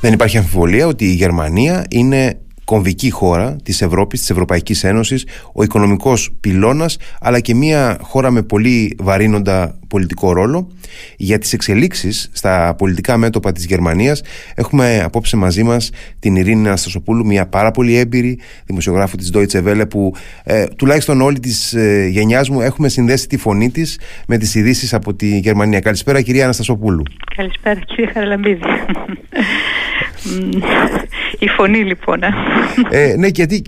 Δεν υπάρχει αμφιβολία ότι η Γερμανία είναι κομβική χώρα της Ευρώπης, της Ευρωπαϊκής Ένωσης, ο οικονομικός πυλώνας, αλλά και μια χώρα με πολύ βαρύνοντα πολιτικό ρόλο. Για τις εξελίξεις στα πολιτικά μέτωπα της Γερμανίας έχουμε απόψε μαζί μας την Ειρήνη Αναστασοπούλου, μια πάρα πολύ έμπειρη δημοσιογράφο της Deutsche Welle, που τουλάχιστον όλη της γενιάς μου έχουμε συνδέσει τη φωνή της με τις ειδήσεις από τη Γερμανία. Καλησπέρα κυρία Αναστασοπούλου. Καλησπέρα κύριε Χαραλαμπίδη. Η φωνή λοιπόν. Ναι, γιατί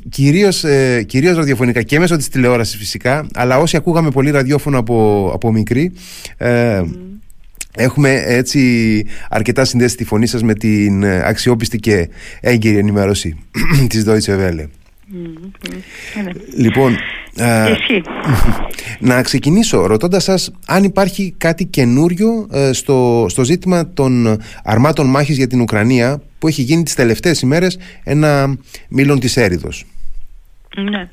κυρίως ραδιοφωνικά και μέσω της τηλεόρασης φυσικά, αλλά όσοι ακούγαμε πολύ ραδιόφωνο από μικρή, έχουμε έτσι αρκετά συνδέσει τη φωνή σας με την αξιόπιστη και έγκυρη ενημέρωση της Deutsche Welle. Λοιπόν, να ξεκινήσω ρωτώντας σας αν υπάρχει κάτι καινούριο στο ζήτημα των αρμάτων μάχης για την Ουκρανία, που έχει γίνει τις τελευταίες ημέρες ένα μήλον της έρηδος. Ναι.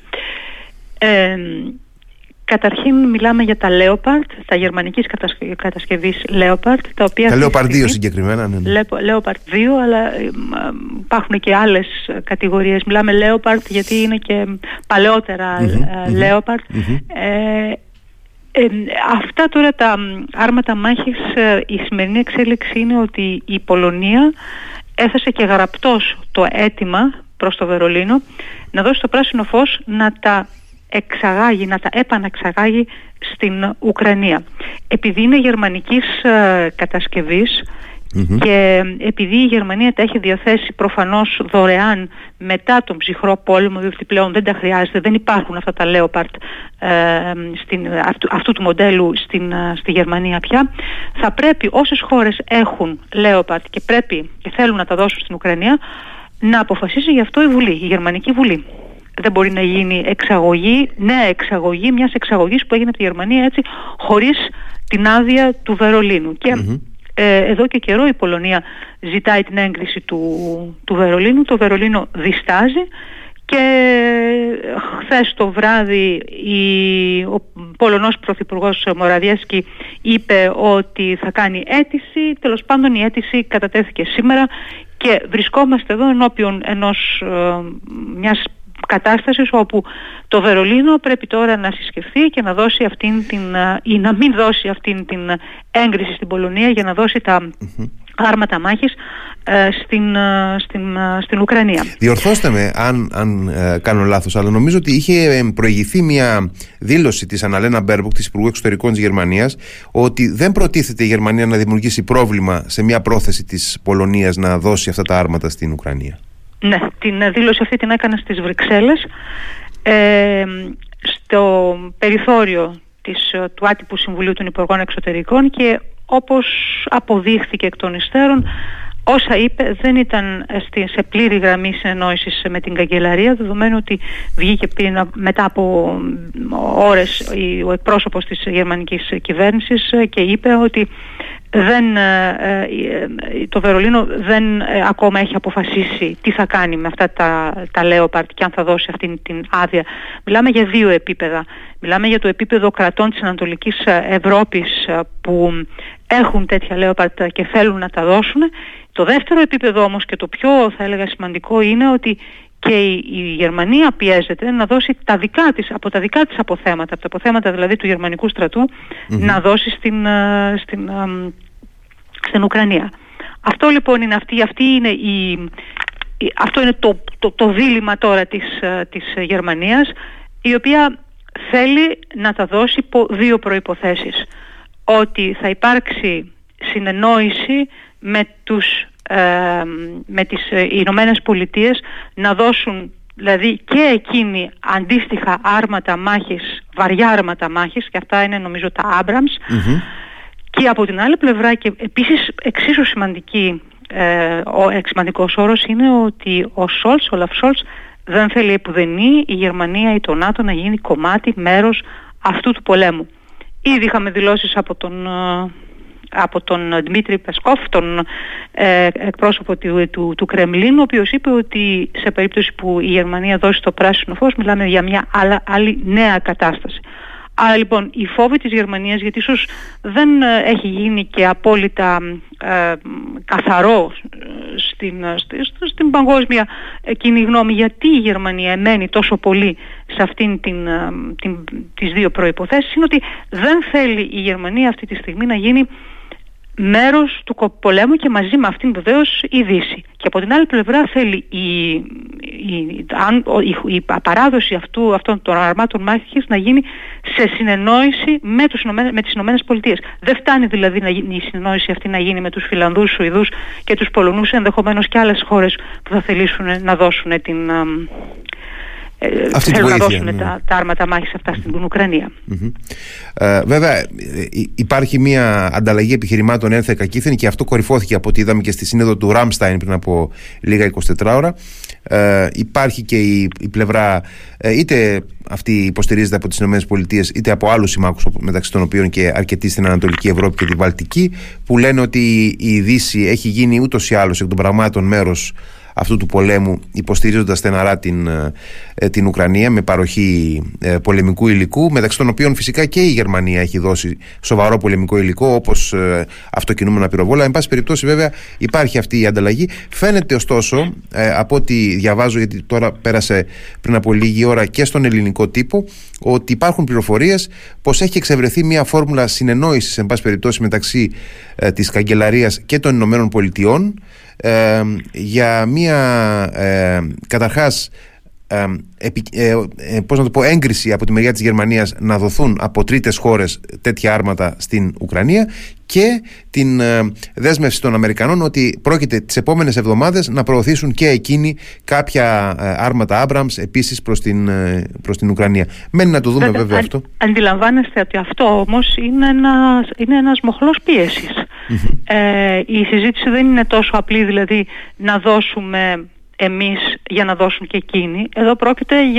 Καταρχήν μιλάμε για τα Leopard, τα γερμανικής κατασκευής Leopard, τα οποία... Τα Leopard 2 συγκεκριμένα, ναι. Leopard 2, αλλά υπάρχουν και άλλες κατηγορίες. Μιλάμε Leopard γιατί είναι και παλαιότερα Leopard. Αυτά τώρα τα άρματα μάχης, η σημερινή εξέλιξη είναι ότι η Πολωνία έθεσε και γραπτός το αίτημα προς το Βερολίνο να δώσει το πράσινο φως να τα εξαγάγει, να τα επαναξαγάγει στην Ουκρανία. Επειδή είναι γερμανικής κατασκευής και επειδή η Γερμανία τα έχει διαθέσει προφανώς δωρεάν μετά τον ψυχρό πόλεμο, διότι πλέον δεν τα χρειάζεται, δεν υπάρχουν αυτά τα Leopard αυτού του μοντέλου στη Γερμανία πια, θα πρέπει όσες χώρες έχουν Leopard και πρέπει και θέλουν να τα δώσουν στην Ουκρανία να αποφασίσει γι' αυτό η Βουλή, η Γερμανική Βουλή. Δεν μπορεί να γίνει εξαγωγή μιας εξαγωγής που έγινε από τη Γερμανία έτσι, χωρίς την άδεια του Βερολίνου. Και εδώ και καιρό η Πολωνία ζητάει την έγκριση του Βερολίνου. Το Βερολίνο διστάζει και χθες το βράδυ ο Πολωνός Πρωθυπουργός Μοραδίασκι είπε ότι θα κάνει αίτηση. Τέλος πάντων η αίτηση κατατέθηκε σήμερα και βρισκόμαστε εδώ ενώπιον μιας κατάστασης όπου το Βερολίνο πρέπει τώρα να συσκεφθεί και να δώσει ή να μην δώσει αυτήν την έγκριση στην Πολωνία για να δώσει τα άρματα μάχης στην Ουκρανία. Διορθώστε με αν κάνω λάθος, αλλά νομίζω ότι είχε προηγηθεί μια δήλωση της Αναλένα Μπέρμποκ, της Υπουργού Εξωτερικών της Γερμανίας, ότι δεν προτίθεται η Γερμανία να δημιουργήσει πρόβλημα σε μια πρόθεση της Πολωνίας να δώσει αυτά τα άρματα στην Ουκρανία. Ναι, την δήλωση αυτή την έκανα στις Βρυξέλλες, στο περιθώριο του άτυπου Συμβουλίου των Υπουργών Εξωτερικών, και όπως αποδείχθηκε εκ των υστέρων, όσα είπε δεν ήταν σε πλήρη γραμμή συνεννόησης με την Καγκελαρία, δεδομένου ότι βγήκε μετά από ώρες ο εκπρόσωπος της γερμανικής κυβέρνησης και είπε ότι το Βερολίνο δεν ακόμα έχει αποφασίσει τι θα κάνει με αυτά τα Leopard και αν θα δώσει αυτήν την άδεια. Μιλάμε για δύο επίπεδα. Μιλάμε για το επίπεδο κρατών της Ανατολικής Ευρώπης που έχουν τέτοια Leopard και θέλουν να τα δώσουν. Το δεύτερο επίπεδο όμως, και το πιο θα έλεγα σημαντικό, είναι ότι και η Γερμανία πιέζεται να δώσει από τα δικά της αποθέματα, από τα αποθέματα δηλαδή του γερμανικού στρατού, να δώσει στην Ουκρανία. Αυτό λοιπόν είναι αυτό είναι το δίλημμα τώρα της Γερμανίας, η οποία θέλει να τα δώσει υπό δύο προϋποθέσεις. Ότι θα υπάρξει συνεννόηση με τις Ηνωμένες Πολιτείες να δώσουν δηλαδή και εκείνοι αντίστοιχα άρματα μάχης, βαριά άρματα μάχης, και αυτά είναι νομίζω τα Άμπραμς, και από την άλλη πλευρά, και επίσης εξίσου σημαντικός όρος είναι ότι ο Όλαφ Σόλτς δεν θέλει επουδενή η Γερμανία ή το ΝΑΤΟ να γίνει μέρος αυτού του πολέμου. Ήδη είχαμε δηλώσεις από τον Δημήτρη Πεσκόφ, τον εκπρόσωπο του Κρεμλίνου, ο οποίος είπε ότι σε περίπτωση που η Γερμανία δώσει το πράσινο φως, μιλάμε για μια άλλη νέα κατάσταση. Άρα λοιπόν οι φόβοι της Γερμανίας, γιατί ίσως δεν έχει γίνει και απόλυτα καθαρό στην παγκόσμια κοινή γνώμη γιατί η Γερμανία εμένει τόσο πολύ σε αυτήν τις δύο προϋποθέσεις, είναι ότι δεν θέλει η Γερμανία αυτή τη στιγμή να γίνει μέρος του πολέμου και μαζί με αυτήν βεβαίως η Δύση. Και από την άλλη πλευρά θέλει η παράδοση αυτών των αρμάτων μάχης να γίνει σε συνεννόηση με τις Ηνωμένες Πολιτείες. Δεν φτάνει δηλαδή η συνεννόηση αυτή να γίνει με τους Φιλανδούς, Σουηδούς και τους Πολωνούς, ενδεχομένως και άλλες χώρες που θα θελήσουν να δώσουν τα άρματα μάχης αυτά στην Ουκρανία. Βέβαια υπάρχει μια ανταλλαγή επιχειρημάτων ένθεκα κήθεν και αυτό κορυφώθηκε από ό,τι είδαμε και στη σύνοδο του Ραμστάιν πριν από λίγα 24 ώρα. Υπάρχει και η πλευρά, είτε αυτή υποστηρίζεται από τις ΗΠΑ είτε από άλλους συμμάχους, μεταξύ των οποίων και αρκετοί στην Ανατολική Ευρώπη και τη Βαλτική, που λένε ότι η Δύση έχει γίνει ούτως ή άλλως εκ των πραγμάτων μέρος αυτού του πολέμου, υποστηρίζοντας στεναρά την Ουκρανία με παροχή πολεμικού υλικού, μεταξύ των οποίων φυσικά και η Γερμανία έχει δώσει σοβαρό πολεμικό υλικό, όπως αυτοκινούμενα πυροβόλα. Εν πάση περιπτώσει, βέβαια, υπάρχει αυτή η ανταλλαγή. Φαίνεται ωστόσο, από ό,τι διαβάζω, γιατί τώρα πέρασε πριν από λίγη ώρα και στον ελληνικό τύπο, ότι υπάρχουν πληροφορίες πως έχει εξευρεθεί μια φόρμουλα συνεννόησης, εν πάση περιπτώσει, μεταξύ της Καγκελαρίας και των Ηνωμένων Πολιτειών, για μια καταρχάς έγκριση από τη μεριά της Γερμανίας να δοθούν από τρίτες χώρες τέτοια άρματα στην Ουκρανία, και την δέσμευση των Αμερικανών ότι πρόκειται τις επόμενες εβδομάδες να προωθήσουν και εκείνοι κάποια άρματα Άμπραμς επίσης προς την Ουκρανία. Μένει να το δούμε βέβαια αυτό. Αντιλαμβάνεστε ότι αυτό όμως είναι ένας μοχλός πίεσης. Η συζήτηση δεν είναι τόσο απλή, δηλαδή να δώσουμε εμείς για να δώσουν και εκείνοι. Εδώ πρόκειται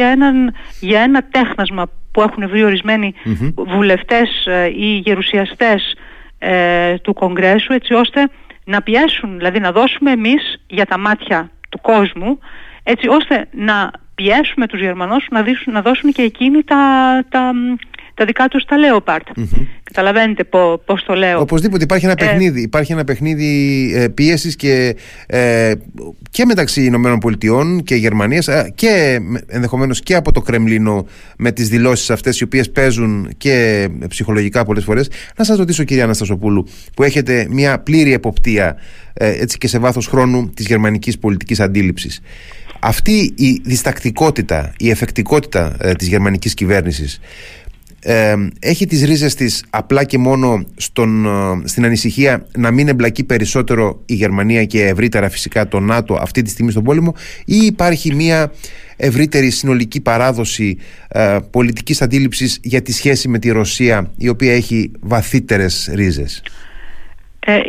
για ένα τέχνασμα που έχουν βρει ορισμένοι βουλευτές ή γερουσιαστές του Κογκρέσου, έτσι ώστε να πιέσουν, δηλαδή να δώσουμε εμείς για τα μάτια του κόσμου, έτσι ώστε να πιέσουμε τους Γερμανούς να δώσουν και εκείνοι τα δικά τους τα Leopard. Καταλαβαίνετε πώς το λέω. Οπωσδήποτε υπάρχει ένα παιχνίδι. Υπάρχει ένα παιχνίδι πίεσης και μεταξύ Ηνωμένων Πολιτειών και Γερμανίας, και ενδεχομένως και από το Κρεμλίνο, με τις δηλώσεις αυτές οι οποίες παίζουν και ψυχολογικά πολλές φορές. Να σας ρωτήσω, κυρία Αναστασοπούλου, που έχετε μια πλήρη εποπτεία έτσι και σε βάθος χρόνου της γερμανικής πολιτικής αντίληψης. Αυτή η διστακτικότητα, η εφεκτικότητα της γερμανικής κυβέρνησης έχει τις ρίζες της απλά και μόνο στην ανησυχία να μην εμπλακεί περισσότερο η Γερμανία και ευρύτερα φυσικά το ΝΑΤΟ αυτή τη στιγμή στον πόλεμο, ή υπάρχει μια ευρύτερη συνολική παράδοση πολιτικής αντίληψης για τη σχέση με τη Ρωσία, η οποία έχει βαθύτερες ρίζες?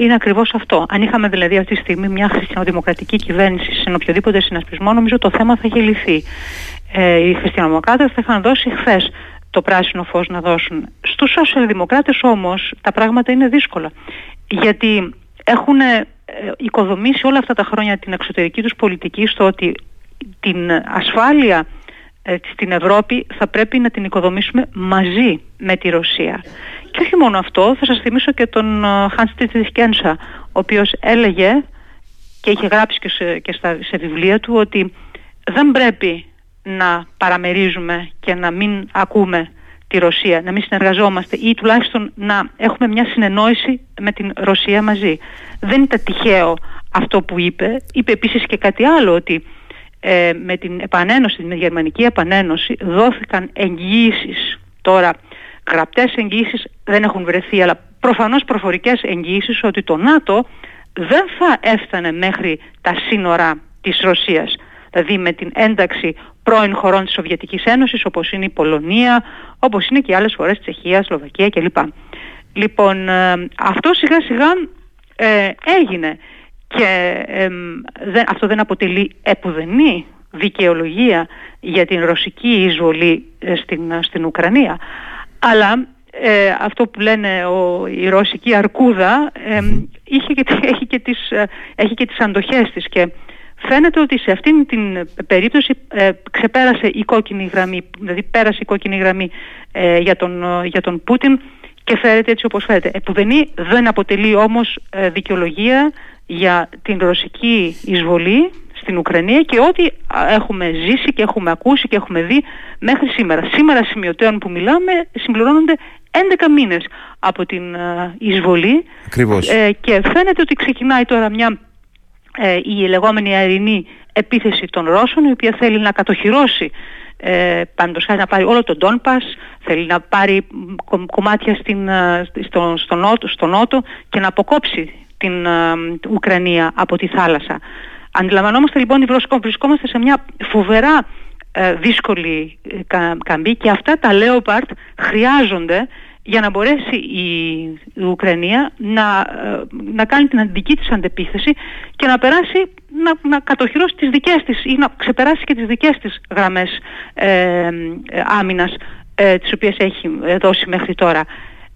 Είναι ακριβώς αυτό. Αν είχαμε δηλαδή αυτή τη στιγμή μια χριστιανοδημοκρατική κυβέρνηση σε οποιοδήποτε συνασπισμό, νομίζω το θέμα θα είχε λυθεί. Οι χριστιανοδημοκράτες θα είχαν δώσει χθες το πράσινο φως να δώσουν. Στους σοσιαλδημοκράτες όμως τα πράγματα είναι δύσκολα, γιατί έχουν οικοδομήσει όλα αυτά τα χρόνια την εξωτερική τους πολιτική στο ότι την ασφάλεια στην Ευρώπη θα πρέπει να την οικοδομήσουμε μαζί με τη Ρωσία. Και όχι μόνο αυτό, θα σας θυμίσω και τον Χανς Ντίτριχ Γκένσερ, ο οποίος έλεγε και είχε γράψει και σε βιβλία του ότι δεν πρέπει να παραμερίζουμε και να μην ακούμε τη Ρωσία, να μην συνεργαζόμαστε ή τουλάχιστον να έχουμε μια συνεννόηση με την Ρωσία μαζί. Δεν ήταν τυχαίο αυτό που είπε. Είπε επίσης και κάτι άλλο, ότι με την επανένωση, με γερμανική επανένωση, δόθηκαν εγγυήσεις. Τώρα γραπτές εγγυήσεις δεν έχουν βρεθεί, αλλά προφανώς προφορικές εγγυήσεις ότι το ΝΑΤΟ δεν θα έφτανε μέχρι τα σύνορα της Ρωσίας. Δηλαδή με την ένταξη πρώην χωρών της Σοβιετικής Ένωσης, όπως είναι η Πολωνία, όπως είναι και άλλες χώρες, Τσεχία, Σλοβακία κλπ. Λοιπόν, αυτό σιγά σιγά έγινε και αυτό δεν αποτελεί επουδενή δικαιολογία για την ρωσική εισβολή στην Ουκρανία. Αλλά αυτό που λένε η ρωσική αρκούδα έχει και τις αντοχές της, και Φαίνεται ότι σε αυτήν την περίπτωση ξεπέρασε η κόκκινη γραμμή, δηλαδή πέρασε η κόκκινη γραμμή για τον Πούτιν και φέρεται έτσι όπως φέρεται. Επουδενή δεν αποτελεί όμως δικαιολογία για την ρωσική εισβολή στην Ουκρανία και ό,τι έχουμε ζήσει και έχουμε ακούσει και έχουμε δει μέχρι σήμερα. Σήμερα σημειωτέων που μιλάμε συμπληρώνονται 11 μήνες από την εισβολή. Ακριβώς. Και φαίνεται ότι ξεκινάει τώρα μια η λεγόμενη αερινή επίθεση των Ρώσων, η οποία θέλει να κατοχυρώσει πάντως, να πάρει όλο τον Ντόνπας, θέλει να πάρει κομμάτια στο νότο και να αποκόψει την Ουκρανία από τη θάλασσα. Αντιλαμβανόμαστε λοιπόν ότι βρισκόμαστε σε μια φοβερά δύσκολη καμπή και αυτά τα Leopard χρειάζονται για να μπορέσει η Ουκρανία να κάνει την δική της αντεπίθεση και να περάσει, να κατοχυρώσει τις δικές της ή να ξεπεράσει και τις δικές της γραμμές άμυνας τις οποίες έχει δώσει μέχρι τώρα.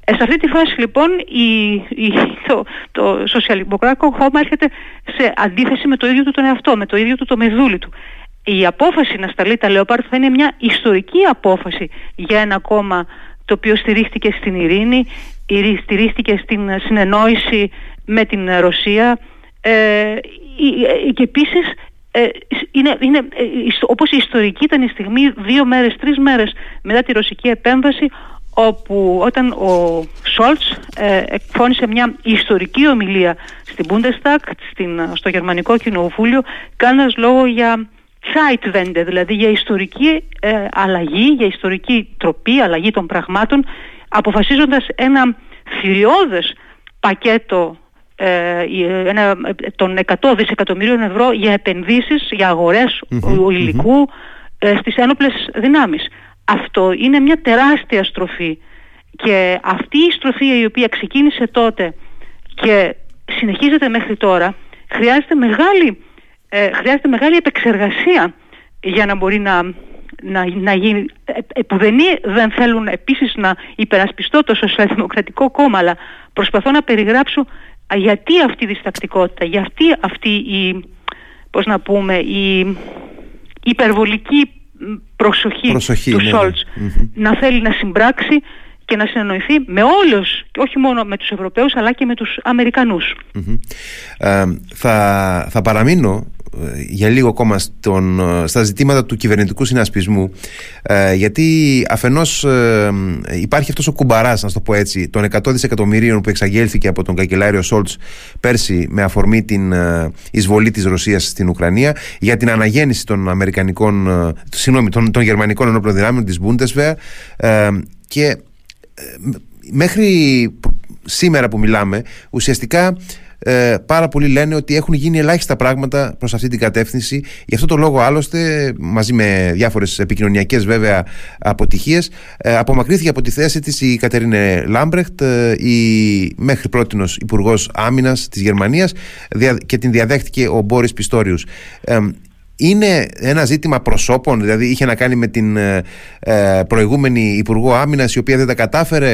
Σε αυτή τη φάση λοιπόν το σοσιαλδημοκρατικό χώμα έρχεται σε αντίθεση με το ίδιο του τον εαυτό, με το ίδιο του το μεδούλι του. Η απόφαση να σταλεί τα Leopard θα είναι μια ιστορική απόφαση για ένα κόμμα το οποίο στηρίχτηκε στην ειρήνη, στηρίχτηκε στην συνεννόηση με την Ρωσία και επίσης είναι όπως η ιστορική ήταν η στιγμή 2-3 μέρες μετά τη ρωσική επέμβαση, όπου όταν ο Σόλτς εκφώνησε μια ιστορική ομιλία στην Bundestag, στο Γερμανικό Κοινοβούλιο, κάνοντας λόγο για Zeitwende, δηλαδή για ιστορική αλλαγή, για ιστορική τροπή, αλλαγή των πραγμάτων, αποφασίζοντας ένα θηριώδες πακέτο των 100 δισεκατομμυρίων ευρώ για επενδύσεις, για αγορές υλικού στις ένοπλες δυνάμεις. Αυτό είναι μια τεράστια στροφή και αυτή η στροφή η οποία ξεκίνησε τότε και συνεχίζεται μέχρι τώρα χρειάζεται μεγάλη επεξεργασία για να μπορεί να γίνει. Επουδενή δεν θέλουν επίσης να υπερασπιστώ το Σοσιαλδημοκρατικό Κόμμα, αλλά προσπαθώ να περιγράψω γιατί αυτή η διστακτικότητα, γιατί αυτή η υπερβολική προσοχή του Σόλτς να θέλει να συμπράξει και να συνεννοηθεί με όλους, όχι μόνο με τους Ευρωπαίους αλλά και με τους Αμερικανούς. Θα παραμείνω για λίγο ακόμα στα ζητήματα του κυβερνητικού συνασπισμού, γιατί αφενός υπάρχει αυτός ο κουμπαράς, να το πω έτσι, των 100 δισεκατομμυρίων που εξαγγέλθηκε από τον καγκελάριο Σόλτς πέρσι με αφορμή την εισβολή της Ρωσίας στην Ουκρανία για την αναγέννηση των γερμανικών ενόπλων δυνάμεων της Bundeswehr, και μέχρι σήμερα που μιλάμε ουσιαστικά πάρα πολλοί λένε ότι έχουν γίνει ελάχιστα πράγματα προς αυτή την κατεύθυνση. Γι' αυτό το λόγο άλλωστε, μαζί με διάφορες επικοινωνιακές βέβαια αποτυχίες, απομακρύθηκε από τη θέση της η Κατερίνη Λάμπρεχτ, η μέχρι πρότινος υπουργός άμυνας της Γερμανίας, και την διαδέχτηκε ο Μπόρις Πιστόριους. Είναι ένα ζήτημα προσώπων, δηλαδή είχε να κάνει με την προηγούμενη υπουργό άμυνας η οποία δεν τα κατάφερε,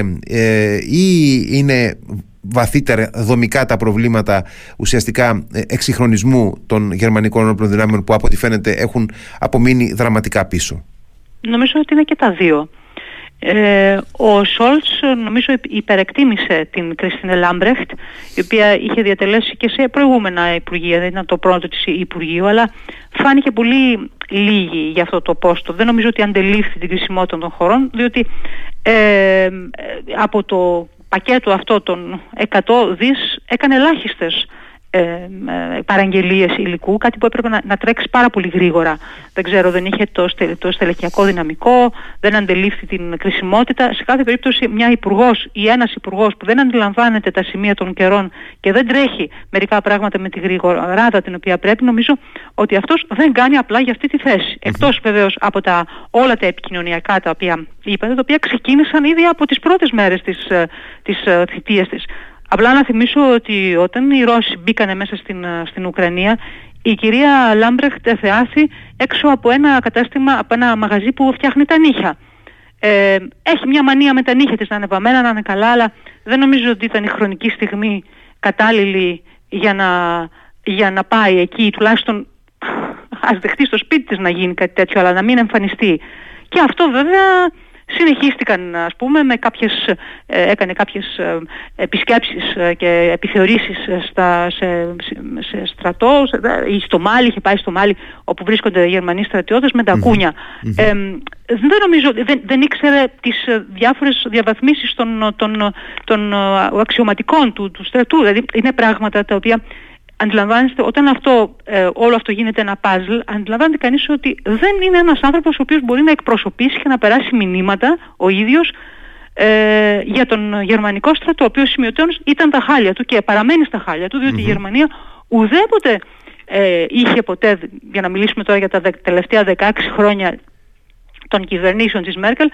ή είναι βαθύτερα δομικά τα προβλήματα ουσιαστικά εξυγχρονισμού των γερμανικών ενόπλων δυνάμεων που από ό,τι φαίνεται έχουν απομείνει δραματικά πίσω? Νομίζω ότι είναι και τα δύο. Ο Σόλτς νομίζω υπερεκτίμησε την Κρίστιαν Λάμπρεχτ, η οποία είχε διατελέσει και σε προηγούμενα υπουργεία, δεν ήταν το πρώτο της υπουργείου, αλλά φάνηκε πολύ λίγη για αυτό το πόστο. Δεν νομίζω ότι αντελήφθη την κρισιμότητα των χωρών, διότι από το πακέτο αυτό των 100 δις έκανε ελάχιστες παραγγελίες υλικού, κάτι που έπρεπε να τρέξει πάρα πολύ γρήγορα. Δεν ξέρω, δεν είχε το στελεχειακό δυναμικό, δεν αντελήφθη την κρισιμότητα. Σε κάθε περίπτωση μια υπουργός ή ένας υπουργός που δεν αντιλαμβάνεται τα σημεία των καιρών και δεν τρέχει μερικά πράγματα με τη γρήγοράδα την οποία πρέπει, νομίζω ότι αυτός δεν κάνει απλά για αυτή τη θέση. Εκτός βεβαίως από όλα τα επικοινωνιακά τα οποία είπατε, τα οποία ξεκίνησαν ήδη από τις πρώτες μέρες της θητείας της. Απλά να θυμίσω ότι όταν οι Ρώσοι μπήκανε μέσα στην Ουκρανία, η κυρία Λάμπρεχτ θεάθη έξω από ένα κατάστημα, από ένα μαγαζί που φτιάχνει τα νύχια. Έχει μια μανία με τα νύχια της να είναι βαμμένα, να είναι καλά, αλλά δεν νομίζω ότι ήταν η χρονική στιγμή κατάλληλη για να πάει εκεί, τουλάχιστον ας δεχτεί στο σπίτι της να γίνει κάτι τέτοιο, αλλά να μην εμφανιστεί. Και αυτό βέβαια συνεχίστηκαν, ας πούμε, με κάποιες, έκανε κάποιες επισκέψεις και επιθεωρήσεις σε στρατό, στο Μάλι, είχε πάει στο Μάλι όπου βρίσκονται οι Γερμανοί στρατιώτες με τα κούνια. Δεν νομίζω, δεν ήξερε τις διάφορες διαβαθμίσεις των αξιωματικών του στρατού, δηλαδή είναι πράγματα τα οποία... Αντιλαμβάνεστε, όταν αυτό, όλο αυτό γίνεται ένα παζλ, αντιλαμβάνεται κανείς ότι δεν είναι ένας άνθρωπος ο οποίος μπορεί να εκπροσωπήσει και να περάσει μηνύματα ο ίδιος για τον γερμανικό στρατό, ο οποίος σημειωτέων ήταν τα χάλια του και παραμένει στα χάλια του, διότι η Γερμανία ουδέποτε είχε ποτέ, για να μιλήσουμε τώρα για τα τελευταία 16 χρόνια των κυβερνήσεων της Μέρκελ,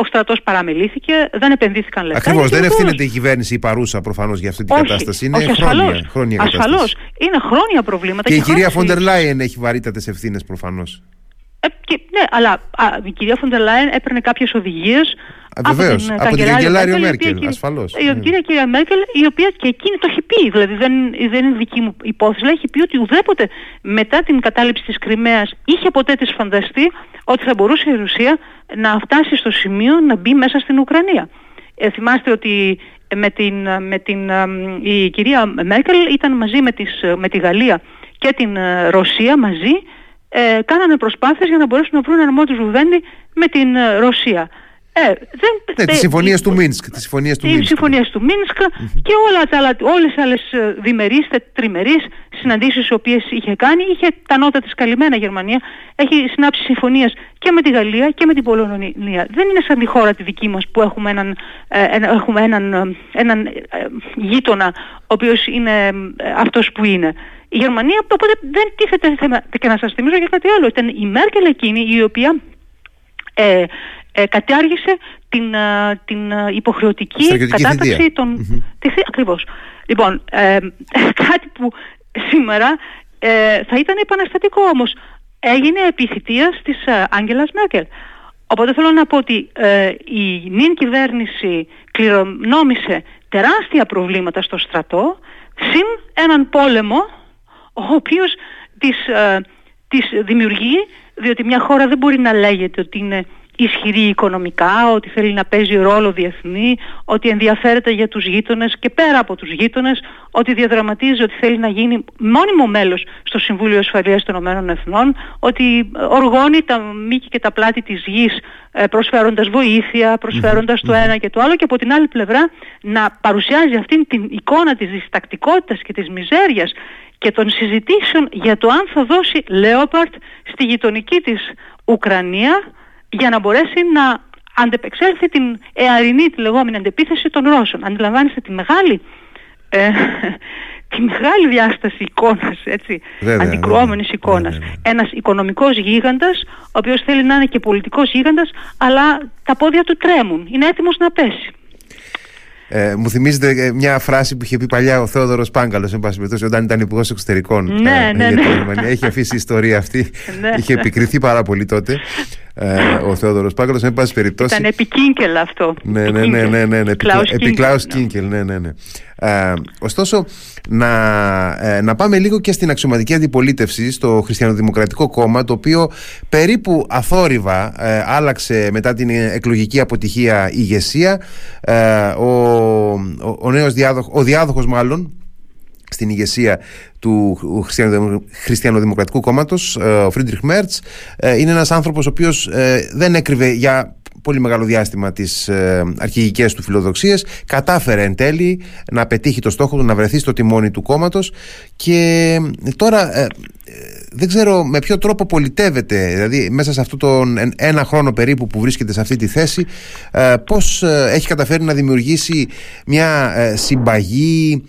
ο στρατός παραμελήθηκε, δεν επενδύθηκαν λεφτά. Ακριβώς, δεν ευθύνεται η κυβέρνηση η παρούσα προφανώς για αυτή την κατάσταση. Είναι χρόνια ασφαλώς. Είναι χρόνια προβλήματα. Και η κυρία Φοντερ Λάιεν έχει βαρύτατες ευθύνες προφανώς. Ναι, αλλά η κυρία Φοντερ Λάιεν έπαιρνε κάποιες οδηγίες. Βεβαίως, από την καγκελάριο Μέρκελ, ασφαλώς. Η κυρία Μέρκελ, η οποία και εκείνη το έχει πει, δηλαδή δεν είναι δική μου υπόθεση, αλλά έχει πει ότι ουδέποτε μετά την κατάληψη της Κριμαίας είχε ποτέ της φανταστεί ότι θα μπορούσε η Ρωσία να φτάσει στο σημείο να μπει μέσα στην Ουκρανία. Θυμάστε ότι η κυρία Μέρκελ ήταν μαζί με τη Γαλλία και την Ρωσία μαζί, κάνανε προσπάθειες για να μπορέσουν να βρουν αρμό τους βουδέντη με την Ρωσία. Τις συμφωνίες του Μίνσκα. Τις συμφωνίες του Μίνσκα και όλες τις άλλες διμερείς, τριμερείς συναντήσεις οι οποίες είχε κάνει. Είχε τα νότα της καλυμμένα Γερμανία. Έχει συνάψει συμφωνίες και με τη Γαλλία και με την Πολωνία. Δεν είναι σαν τη χώρα τη δική μας που έχουμε έναν γείτονα ο οποίος είναι αυτός που είναι. Η Γερμανία, οπότε δεν τίθεται θέμα. Και να σας θυμίζω για κάτι άλλο. Ήταν η Μέρκελ εκείνη η οποία... κατάργησε την υποχρεωτική κατάταξη των... Ακριβώς. Λοιπόν, κάτι που σήμερα θα ήταν επαναστατικό όμως έγινε επί θητείας της Άγγελας Μέρκελ. Οπότε θέλω να πω ότι η νυν κυβέρνηση κληρονόμησε τεράστια προβλήματα στο στρατό συν έναν πόλεμο ο οποίος της δημιουργεί, διότι μια χώρα δεν μπορεί να λέγεται ότι είναι ισχυρή οικονομικά, ότι θέλει να παίζει ρόλο διεθνή, ότι ενδιαφέρεται για τους γείτονες και πέρα από τους γείτονες, ότι διαδραματίζει ότι θέλει να γίνει μόνιμο μέλος στο Συμβούλιο Ασφαλείας των Ηνωμένων Εθνών, ότι οργώνει τα μήκη και τα πλάτη της γης προσφέροντας βοήθεια, προσφέροντας το ένα και το άλλο, και από την άλλη πλευρά να παρουσιάζει αυτήν την εικόνα της διστακτικότητας και της μιζέριας και των συζητήσεων για το αν θα δώσει Leopard στη γειτονική της Ουκρανία για να μπορέσει να αντεπεξέλθει την εαρινή, τη λεγόμενη αντεπίθεση των Ρώσων. Αντιλαμβάνεστε τη μεγάλη, διάσταση εικόνας, έτσι, αντικρουόμενης εικόνας. Ένας οικονομικός γίγαντας, ο οποίος θέλει να είναι και πολιτικός γίγαντας, αλλά τα πόδια του τρέμουν, είναι έτοιμος να πέσει. Μου θυμίζετε μια φράση που είχε πει παλιά ο Θεόδωρος Πάγκαλος, εν πάση περιπτώσει, όταν ήταν υπουργός εξωτερικών. Έχει αφήσει η ιστορία αυτή. Είχε επικριθεί πάρα πολύ τότε ο Θεόδωρος Πάγκαλος, εν πάση περιπτώσει. Ήταν επί Κίνκελ αυτό. Ναι. Επί Κλάους Κίνκελ. Ωστόσο, να πάμε λίγο και στην αξιωματική αντιπολίτευση, στο Χριστιανοδημοκρατικό Κόμμα, το οποίο περίπου αθόρυβα άλλαξε μετά την εκλογική αποτυχία ηγεσία. Ο νέος διάδοχος μάλλον στην ηγεσία του Χριστιανοδημοκρατικού Κόμματος, ο Φρίντριχ Μερτς, είναι ένας άνθρωπος ο οποίος δεν έκρυβε για πολύ μεγάλο διάστημα τις αρχηγικές του φιλοδοξίες, κατάφερε εν τέλει να πετύχει το στόχο του, να βρεθεί στο τιμόνι του κόμματος, και τώρα δεν ξέρω με ποιο τρόπο πολιτεύεται, δηλαδή μέσα σε αυτόν τον ένα χρόνο περίπου που βρίσκεται σε αυτή τη θέση, πώς έχει καταφέρει να δημιουργήσει μια συμπαγή,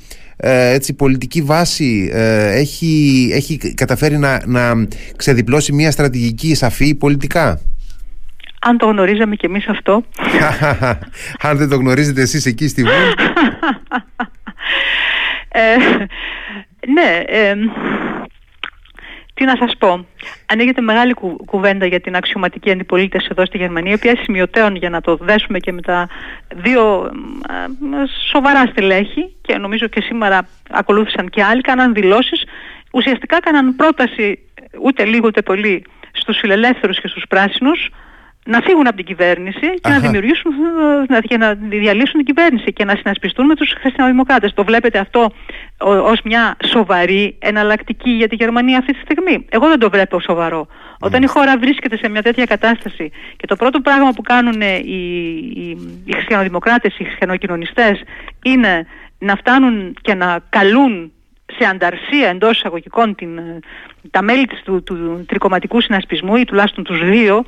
έτσι, πολιτική βάση, έχει καταφέρει να ξεδιπλώσει μια στρατηγική σαφή πολιτικά. Αν το γνωρίζαμε κι εμείς αυτό. Αν δεν το γνωρίζετε εσείς εκεί στη Βουλή. Ναι, τι να σας πω. Ανοίγεται μεγάλη κουβέντα για την αξιωματική αντιπολίτευση εδώ στη Γερμανία, η οποία σημειωτέων, για να το δέσουμε και με τα δύο σοβαρά στελέχη, και νομίζω και σήμερα ακολούθησαν και άλλοι, κάναν δηλώσεις, ουσιαστικά κάναν πρόταση ούτε λίγο ούτε πολύ στους φιλελεύθερους και στους πράσινους να φύγουν από την κυβέρνηση και να δημιουργήσουν και να διαλύσουν την κυβέρνηση και να συνασπιστούν με τους χριστιανοδημοκράτες. Το βλέπετε αυτό ως μια σοβαρή εναλλακτική για τη Γερμανία αυτή τη στιγμή? Εγώ δεν το βλέπω σοβαρό. Όταν η χώρα βρίσκεται σε μια τέτοια κατάσταση και το πρώτο πράγμα που κάνουν οι χριστιανοδημοκράτες, οι χριστιανοκοινωνιστές είναι να φτάνουν και να καλούν σε ανταρσία εντός εισαγωγικών τα μέλη του τρικομματικού συνασπισμού ή τουλάχιστον τους δύο,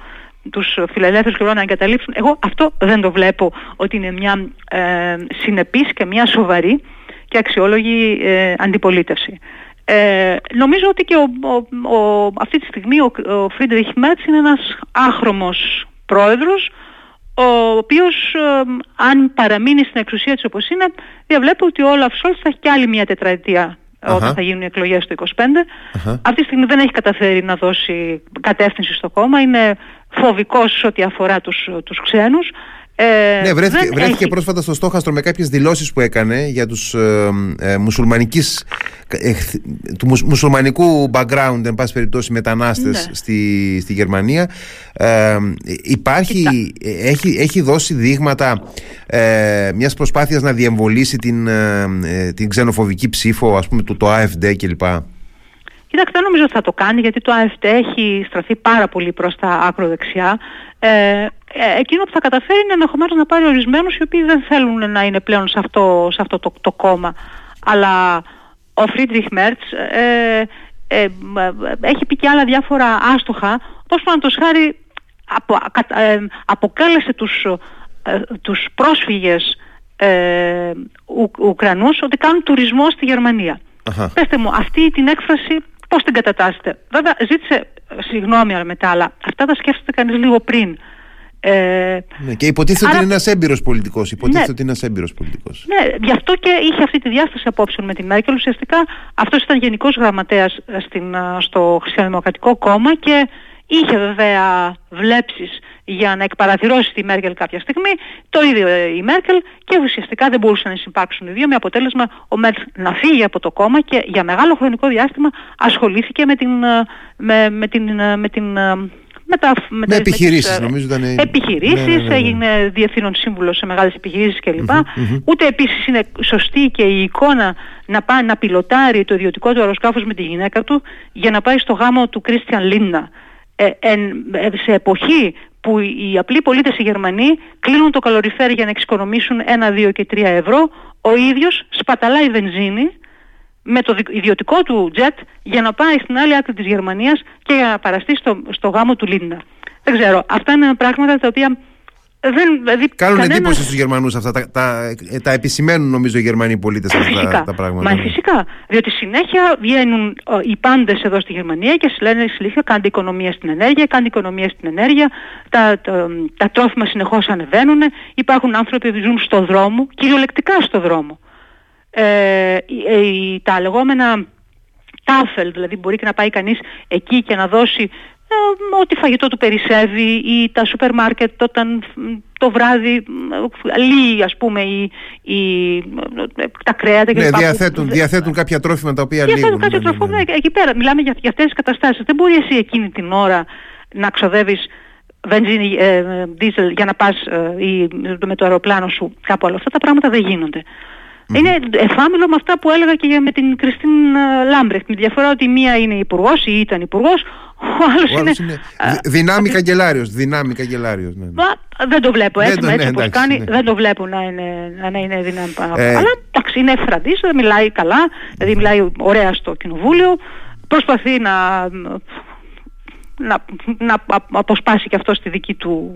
τους φιλελεύθερους και να εγκαταλείψουν. Εγώ αυτό δεν το βλέπω ότι είναι μια συνεπής και μια σοβαρή και αξιόλογη αντιπολίτευση. Νομίζω ότι και αυτή τη στιγμή ο Φρίντριχ Μερτς είναι ένας άχρωμος πρόεδρος, ο οποίος αν παραμείνει στην εξουσία της όπως είναι, διαβλέπω ότι ο Όλαφ Σόλτς θα έχει και άλλη μια τετραετία όταν θα γίνουν οι εκλογές το 25. Αυτή τη στιγμή δεν έχει καταφέρει να δώσει κατεύθυνση στο κόμμα, είναι φοβικός ό,τι αφορά τους ξένους. Ναι, βρέθηκε πρόσφατα στο στόχαστρο με κάποιες δηλώσεις που έκανε για τους μουσουλμανικού background, εν πάση περιπτώσει, μετανάστες στη Γερμανία. Έχει δώσει δείγματα μιας προσπάθειας να διεμβολήσει την ξενοφοβική ψήφο, ας πούμε, το AfD κλπ. Κοιτάξτε, δεν νομίζω ότι θα το κάνει, γιατί το AfD έχει στραφεί πάρα πολύ προς τα άκροδεξιά. Εκείνο που θα καταφέρει είναι ενδεχομένως να πάρει ορισμένους οι οποίοι δεν θέλουν να είναι πλέον σε αυτό το κόμμα. Αλλά ο Φρίντριχ Μερτς έχει πει και άλλα διάφορα άστοχα, όπως να το σχάρει αποκάλεσε τους πρόσφυγες Ουκρανούς ότι κάνουν τουρισμό στη Γερμανία. Πέστε μου, αυτή την έκφραση πώς την κατατάσσετε? Βέβαια ζήτησε συγγνώμη, αλλά μετά, αλλά αυτά τα σκέφτεται κανείς λίγο πριν. Ναι, και υποτίθεται ότι είναι ένας έμπειρος πολιτικός. Ναι, γι' αυτό και είχε αυτή τη διάσταση απόψεων με τη Μέρκελ. Ουσιαστικά αυτός ήταν γενικός γραμματέας στο Χριστιανοδημοκρατικό Κόμμα και είχε βέβαια βλέψεις για να εκπαραθυρώσει τη Μέρκελ κάποια στιγμή. Το ίδιο η Μέρκελ, και ουσιαστικά δεν μπορούσαν να συμπάρξουν οι δύο, με αποτέλεσμα ο Μέρκελ να φύγει από το κόμμα και για μεγάλο χρονικό διάστημα ασχολήθηκε με επιχειρήσεις, νομίζω ήταν. Επιχειρήσεις, έγινε διευθύνων σύμβουλος σε μεγάλες επιχειρήσεις κλπ. Ούτε επίσης είναι σωστή και η εικόνα να πάει να πιλοτάρει το ιδιωτικό του αεροσκάφος με τη γυναίκα του για να πάει στο γάμο του Κρίστιαν Λίντνερ. Σε εποχή που οι απλοί πολίτες οι Γερμανοί κλείνουν το καλοριφέρ για να εξοικονομήσουν 1, 2 και 3 ευρώ, ο ίδιος σπαταλάει βενζίνη με το ιδιωτικό του τζετ για να πάει στην άλλη άκρη της Γερμανίας και για να παραστεί στο γάμο του Λίντνα. Δεν ξέρω, αυτά είναι πράγματα τα οποία κάνουν εντύπωση στους Γερμανούς αυτά. Τα επισημαίνουν νομίζω οι Γερμανοί πολίτες αυτά τα πράγματα. Μα φυσικά, διότι συνέχεια βγαίνουν οι πάντες εδώ στη Γερμανία και λένε συνέχεια κάντε οικονομία στην ενέργεια, τα τρόφιμα συνεχώς ανεβαίνουν, υπάρχουν άνθρωποι που ζουν στο δρόμο, κυριολεκτικά στο δρόμο. Τα λεγόμενα τάφελ, δηλαδή μπορεί και να πάει κανείς εκεί και να δώσει ό,τι φαγητό του περισσεύει, ή τα σούπερ μάρκετ όταν το βράδυ λύει, ας πούμε, τα κρέατα και διαθέτουν κάποια τρόφιμα τα οποία λύγουν εκεί πέρα. Μιλάμε για αυτές τις καταστάσεις. Δεν μπορεί εσύ εκείνη την ώρα να ξοδεύεις βενζίνη, δίζελ για να πας με το αεροπλάνο σου κάπου άλλο. Αυτά τα πράγματα δεν γίνονται. Είναι εφάμιλο με αυτά που έλεγα και με την Κρίστιαν Λάμπρεχτ. Με τη διαφορά ότι η μία είναι υπουργός ή ήταν υπουργός, ο άλλος είναι δυνάμει καγκελάριος. Ναι. Μα δεν το βλέπω έτσι, όπως κάνει, δεν το βλέπω να είναι δυνάμει. Αλλά εντάξει, είναι ευφραντής, μιλάει καλά, δηλαδή μιλάει ωραία στο κοινοβούλιο, προσπαθεί να αποσπάσει και αυτό τη δική του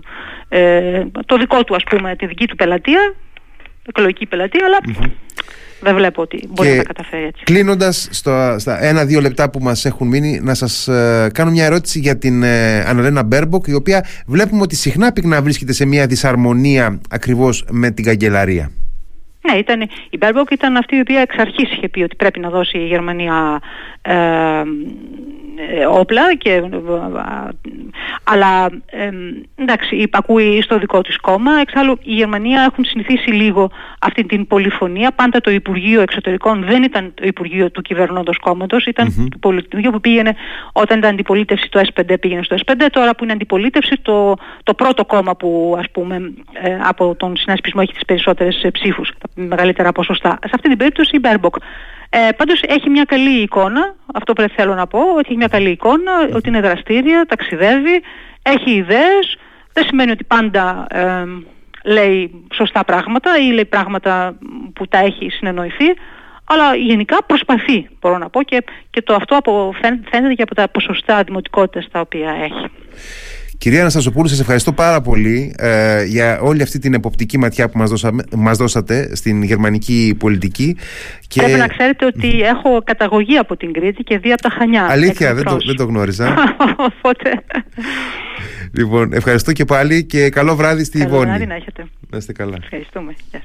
πελατεία. Εκλογική πελατεία, αλλά δεν βλέπω ότι μπορεί να τα καταφέρει έτσι. Κλείνοντας στα 1-2 λεπτά που μας έχουν μείνει, να σας κάνω μια ερώτηση για την Αναλένα Μπέρμποκ, η οποία βλέπουμε ότι συχνά πυκνά βρίσκεται σε μια δυσαρμονία ακριβώς με την καγκελαρία. Ναι, η Μπέρμποκ ήταν αυτή η οποία εξ αρχής είχε πει ότι πρέπει να δώσει η Γερμανία όπλα και Αλλά εντάξει, υπακούει στο δικό της κόμμα. Εξάλλου, η Γερμανία έχουν συνηθίσει λίγο αυτή την πολυφωνία. Πάντα το Υπουργείο Εξωτερικών δεν ήταν το Υπουργείο του κυβερνώντος κόμματος, ήταν το Πολιτικό που πήγαινε όταν ήταν αντιπολίτευση το S5, πήγαινε στο S5. Τώρα που είναι αντιπολίτευση, το πρώτο κόμμα που ας πούμε από τον συνασπισμό έχει τις περισσότερες ψήφους, μεγαλύτερα ποσοστά. Σε αυτή την περίπτωση η Μπέρμποκ. Πάντως έχει μια καλή εικόνα, αυτό πρέπει θέλω να πω, ότι έχει μια καλή εικόνα, ότι είναι δραστήρια, ταξιδεύει, έχει ιδέες, δεν σημαίνει ότι πάντα λέει σωστά πράγματα ή λέει πράγματα που τα έχει συνεννοηθεί, αλλά γενικά προσπαθεί, μπορώ να πω, και το αυτό φαίνεται και από τα ποσοστά δημοτικότητας τα οποία έχει. Κυρία Αναστασοπούλου, σας ευχαριστώ πάρα πολύ για όλη αυτή την εποπτική ματιά που μας δώσατε στην γερμανική πολιτική. Και... Πρέπει να ξέρετε ότι έχω καταγωγή από την Κρήτη και δύο από τα Χανιά. Αλήθεια, δεν το γνώριζα. Οπότε... Λοιπόν, ευχαριστώ και πάλι και καλό βράδυ στη Βόνη. Καλό βράδυ να έχετε. Να είστε καλά. Ευχαριστούμε. Yes.